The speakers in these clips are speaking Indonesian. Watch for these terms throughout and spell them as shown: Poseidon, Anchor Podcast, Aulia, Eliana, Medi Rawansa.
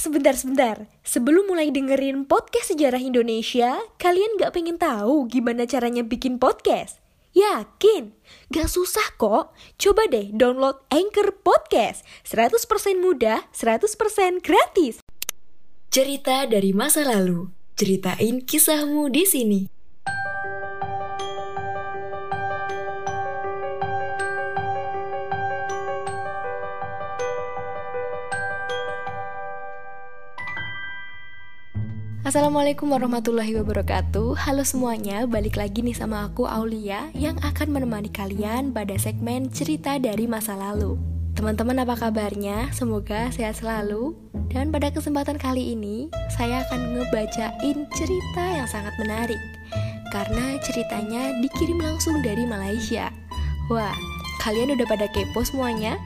Sebentar. Sebelum mulai dengerin podcast sejarah Indonesia, kalian gak pengen tahu gimana caranya bikin podcast? Yakin? Gak susah kok. Coba deh download Anchor Podcast. 100% mudah, 100% gratis. Cerita dari masa lalu. Ceritain kisahmu di sini. Assalamualaikum warahmatullahi wabarakatuh. Halo semuanya, balik lagi nih sama aku Aulia yang akan menemani kalian pada segmen cerita dari masa lalu. Teman-teman apa kabarnya? Semoga sehat selalu. Dan pada kesempatan kali ini, saya akan ngebacain cerita yang sangat menarik karena ceritanya dikirim langsung dari Malaysia. Wah, kalian udah pada kepo semuanya?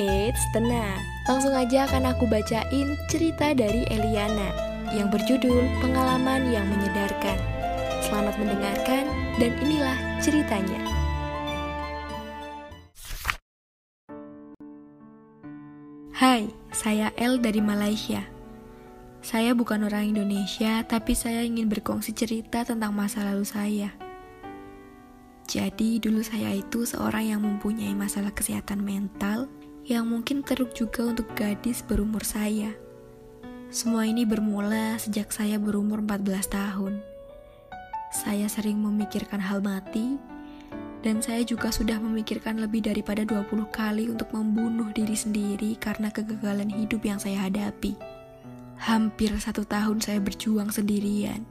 Eits, tenang. Langsung aja akan aku bacain cerita dari Eliana yang berjudul Pengalaman yang Menyedarkan. Selamat mendengarkan, dan inilah ceritanya. Hai, saya El dari Malaysia. Saya bukan orang Indonesia, tapi saya ingin berkongsi cerita tentang masa lalu saya. Jadi, dulu saya itu seorang yang mempunyai masalah kesehatan mental yang mungkin teruk juga untuk gadis berumur saya. Semua ini bermula sejak saya berumur 14 tahun. Saya sering memikirkan hal mati, dan saya juga sudah memikirkan lebih daripada 20 kali untuk membunuh diri sendiri karena kegagalan hidup yang saya hadapi. Hampir 1 tahun saya berjuang sendirian.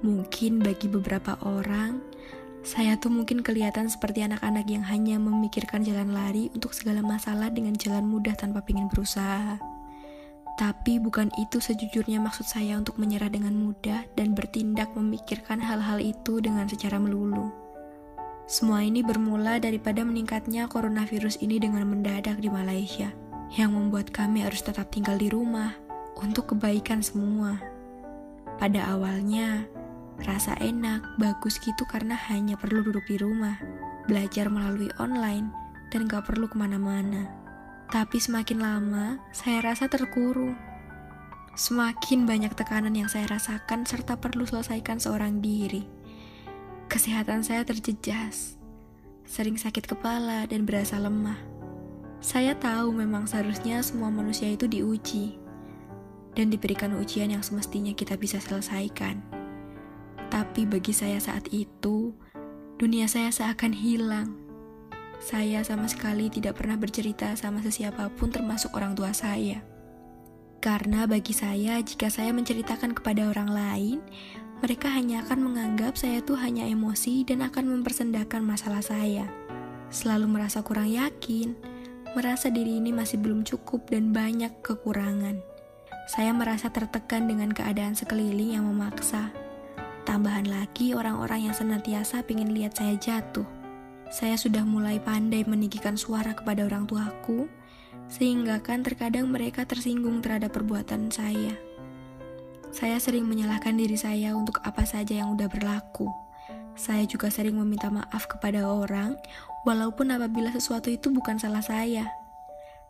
Mungkin bagi beberapa orang, saya tuh mungkin kelihatan seperti anak-anak yang hanya memikirkan jalan lari untuk segala masalah dengan jalan mudah tanpa pingin berusaha. Tapi bukan itu sejujurnya maksud saya untuk menyerah dengan mudah dan bertindak memikirkan hal-hal itu dengan secara melulu. Semua ini bermula daripada meningkatnya coronavirus ini dengan mendadak di Malaysia, yang membuat kami harus tetap tinggal di rumah untuk kebaikan semua. Pada awalnya, rasa enak, bagus gitu karena hanya perlu duduk di rumah, belajar melalui online, dan gak perlu kemana-mana. Tapi semakin lama, saya rasa terkurung. Semakin banyak tekanan yang saya rasakan serta perlu selesaikan seorang diri. Kesehatan saya terjejas. Sering sakit kepala dan berasa lemah. Saya tahu memang seharusnya semua manusia itu diuji. Dan diberikan ujian yang semestinya kita bisa selesaikan. Tapi bagi saya saat itu, dunia saya seakan hilang. Saya sama sekali tidak pernah bercerita sama sesiapapun termasuk orang tua saya. Karena bagi saya, jika saya menceritakan kepada orang lain, mereka hanya akan menganggap saya tuh hanya emosi dan akan mempersendakan masalah saya. Selalu merasa kurang yakin, merasa diri ini masih belum cukup dan banyak kekurangan. Saya merasa tertekan dengan keadaan sekeliling yang memaksa. Tambahan lagi orang-orang yang senantiasa pengen lihat saya jatuh. Saya sudah mulai pandai meninggikan suara kepada orang tuaku, sehingga kan terkadang mereka tersinggung terhadap perbuatan saya. Saya sering menyalahkan diri saya untuk apa saja yang udah berlaku. Saya juga sering meminta maaf kepada orang, walaupun apabila sesuatu itu bukan salah saya.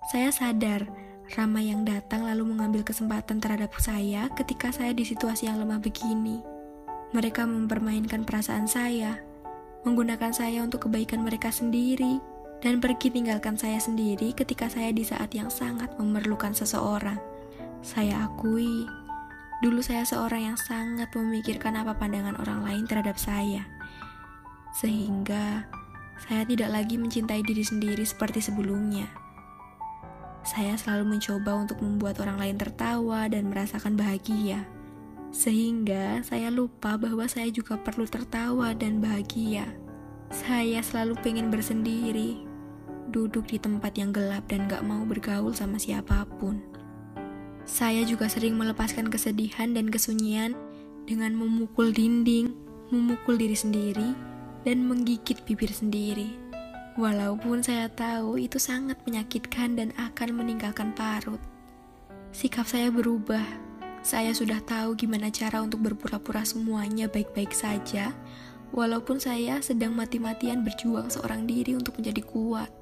Saya sadar, ramai yang datang lalu mengambil kesempatan terhadap saya ketika saya di situasi yang lemah begini. Mereka mempermainkan perasaan saya, menggunakan saya untuk kebaikan mereka sendiri, dan pergi tinggalkan saya sendiri ketika saya di saat yang sangat memerlukan seseorang. Saya akui, dulu saya seorang yang sangat memikirkan apa pandangan orang lain terhadap saya, sehingga saya tidak lagi mencintai diri sendiri seperti sebelumnya. Saya selalu mencoba untuk membuat orang lain tertawa dan merasakan bahagia, sehingga saya lupa bahwa saya juga perlu tertawa dan bahagia. Saya selalu pengen bersendiri, duduk di tempat yang gelap dan gak mau bergaul sama siapapun. Saya juga sering melepaskan kesedihan dan kesunyian dengan memukul dinding, memukul diri sendiri, dan menggigit bibir sendiri. Walaupun saya tahu itu sangat menyakitkan dan akan meninggalkan parut. Sikap saya berubah. Saya sudah tahu gimana cara untuk berpura-pura semuanya baik-baik saja, walaupun saya sedang mati-matian berjuang seorang diri untuk menjadi kuat.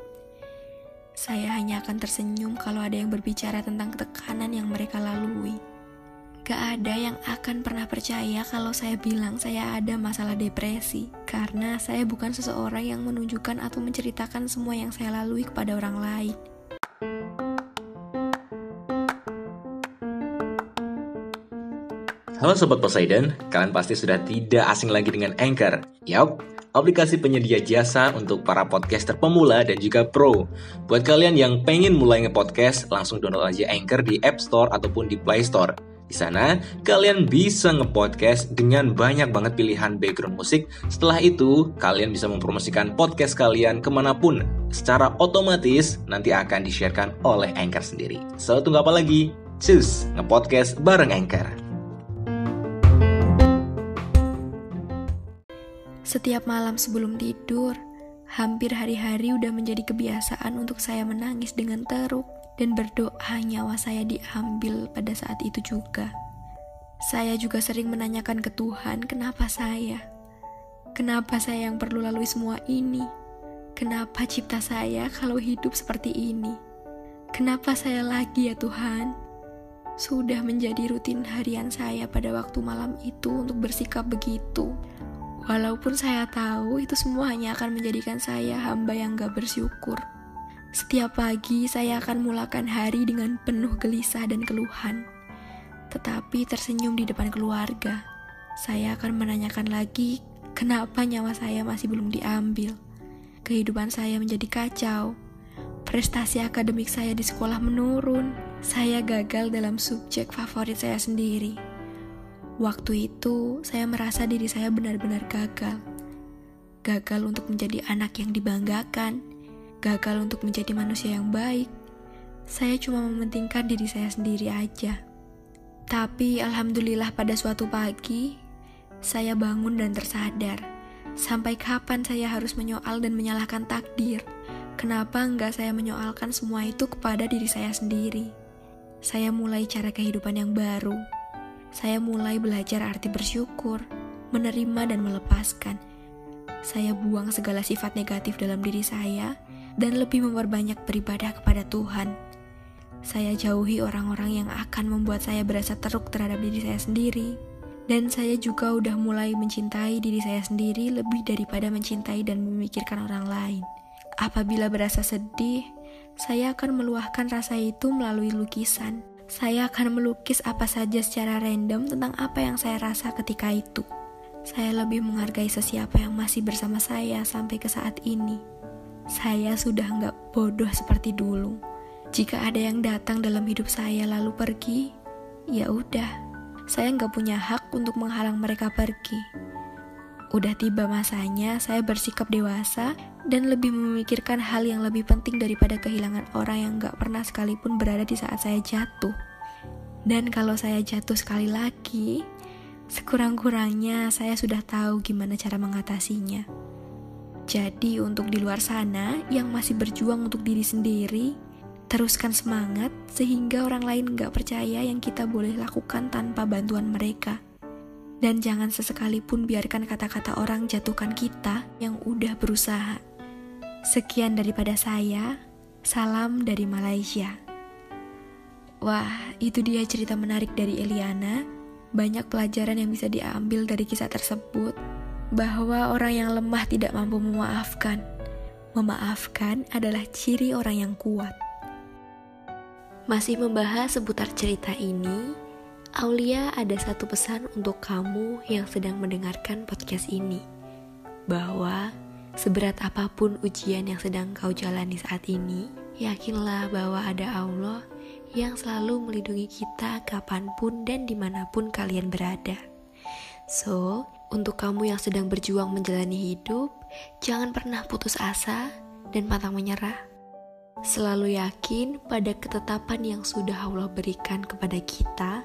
Saya hanya akan tersenyum kalau ada yang berbicara tentang tekanan yang mereka lalui. Gak ada yang akan pernah percaya kalau saya bilang saya ada masalah depresi, karena saya bukan seseorang yang menunjukkan atau menceritakan semua yang saya lalui kepada orang lain. Halo Sobat Poseidon, kalian pasti sudah tidak asing lagi dengan Anchor. Yap, aplikasi penyedia jasa untuk para podcaster pemula dan juga pro. Buat kalian yang pengen mulai nge-podcast, langsung download aja Anchor di App Store ataupun di Play Store. Di sana, kalian bisa nge-podcast dengan banyak banget pilihan background musik. Setelah itu, kalian bisa mempromosikan podcast kalian kemanapun. Secara otomatis, nanti akan di-sharekan oleh Anchor sendiri. So, tunggu apa lagi? Cus, nge-podcast bareng Anchor. Setiap malam sebelum tidur, hampir hari-hari udah menjadi kebiasaan untuk saya menangis dengan teruk. Dan berdoa nyawa saya diambil pada saat itu juga. Saya juga sering menanyakan ke Tuhan, kenapa saya? Kenapa saya yang perlu lalui semua ini? Kenapa cipta saya kalau hidup seperti ini? Kenapa saya lagi ya Tuhan? Sudah menjadi rutin harian saya pada waktu malam itu untuk bersikap begitu. Walaupun saya tahu itu semua hanya akan menjadikan saya hamba yang gak bersyukur. Setiap pagi saya akan mulakan hari dengan penuh gelisah dan keluhan. Tetapi tersenyum di depan keluarga. Saya akan menanyakan lagi, kenapa nyawa saya masih belum diambil? Kehidupan saya menjadi kacau. Prestasi akademik saya di sekolah menurun. Saya gagal dalam subjek favorit saya sendiri. Waktu itu saya merasa diri saya benar-benar gagal. Gagal untuk menjadi anak yang dibanggakan. Gagal untuk menjadi manusia yang baik. Saya cuma mementingkan diri saya sendiri aja. Tapi alhamdulillah pada suatu pagi, saya bangun dan tersadar. Sampai kapan saya harus menyoal dan menyalahkan takdir? Kenapa enggak saya menyoalkan semua itu kepada diri saya sendiri? Saya mulai cara kehidupan yang baru. Saya mulai belajar arti bersyukur, menerima dan melepaskan. Saya buang segala sifat negatif dalam diri saya dan lebih memperbanyak beribadah kepada Tuhan. Saya jauhi orang-orang yang akan membuat saya berasa teruk terhadap diri saya sendiri. Dan saya juga udah mulai mencintai diri saya sendiri lebih daripada mencintai dan memikirkan orang lain. Apabila berasa sedih, saya akan meluahkan rasa itu melalui lukisan. Saya akan melukis apa saja secara random tentang apa yang saya rasa ketika itu. Saya lebih menghargai sesiapa yang masih bersama saya sampai ke saat ini. Saya sudah enggak bodoh seperti dulu. Jika ada yang datang dalam hidup saya lalu pergi, ya udah. Saya enggak punya hak untuk menghalang mereka pergi. Udah tiba masanya saya bersikap dewasa dan lebih memikirkan hal yang lebih penting daripada kehilangan orang yang enggak pernah sekalipun berada di saat saya jatuh. Dan kalau saya jatuh sekali lagi, sekurang-kurangnya saya sudah tahu gimana cara mengatasinya. Jadi untuk di luar sana yang masih berjuang untuk diri sendiri, teruskan semangat sehingga orang lain gak percaya yang kita boleh lakukan tanpa bantuan mereka. Dan jangan sesekalipun biarkan kata-kata orang jatuhkan kita yang udah berusaha. Sekian daripada saya, salam dari Malaysia. Wah, itu dia cerita menarik dari Eliana. Banyak pelajaran yang bisa diambil dari kisah tersebut. Bahwa orang yang lemah tidak mampu memaafkan. Memaafkan adalah ciri orang yang kuat. Masih membahas seputar cerita ini, Aulia ada satu pesan untuk kamu yang sedang mendengarkan podcast ini. Bahwa seberat apapun ujian yang sedang kau jalani saat ini, yakinlah bahwa ada Allah yang selalu melindungi kita kapanpun dan dimanapun kalian berada. So, untuk kamu yang sedang berjuang menjalani hidup, jangan pernah putus asa dan pantang menyerah. Selalu yakin pada ketetapan yang sudah Allah berikan kepada kita.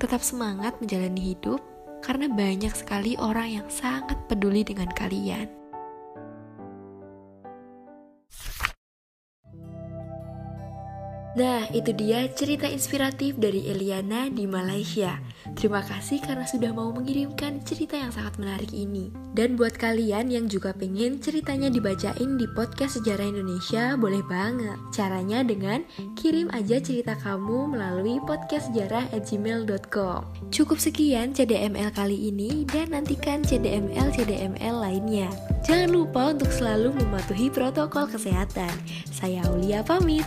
Tetap semangat menjalani hidup, karena banyak sekali orang yang sangat peduli dengan kalian. Nah, itu dia cerita inspiratif dari Eliana di Malaysia. Terima kasih karena sudah mau mengirimkan cerita yang sangat menarik ini. Dan buat kalian yang juga pengen ceritanya dibacain di podcast Sejarah Indonesia, boleh banget. Caranya dengan kirim aja cerita kamu melalui podcastsejarah@gmail.com. Cukup sekian CDML kali ini dan nantikan CDML-CDML lainnya. Jangan lupa untuk selalu mematuhi protokol kesehatan. Saya Aulia pamit.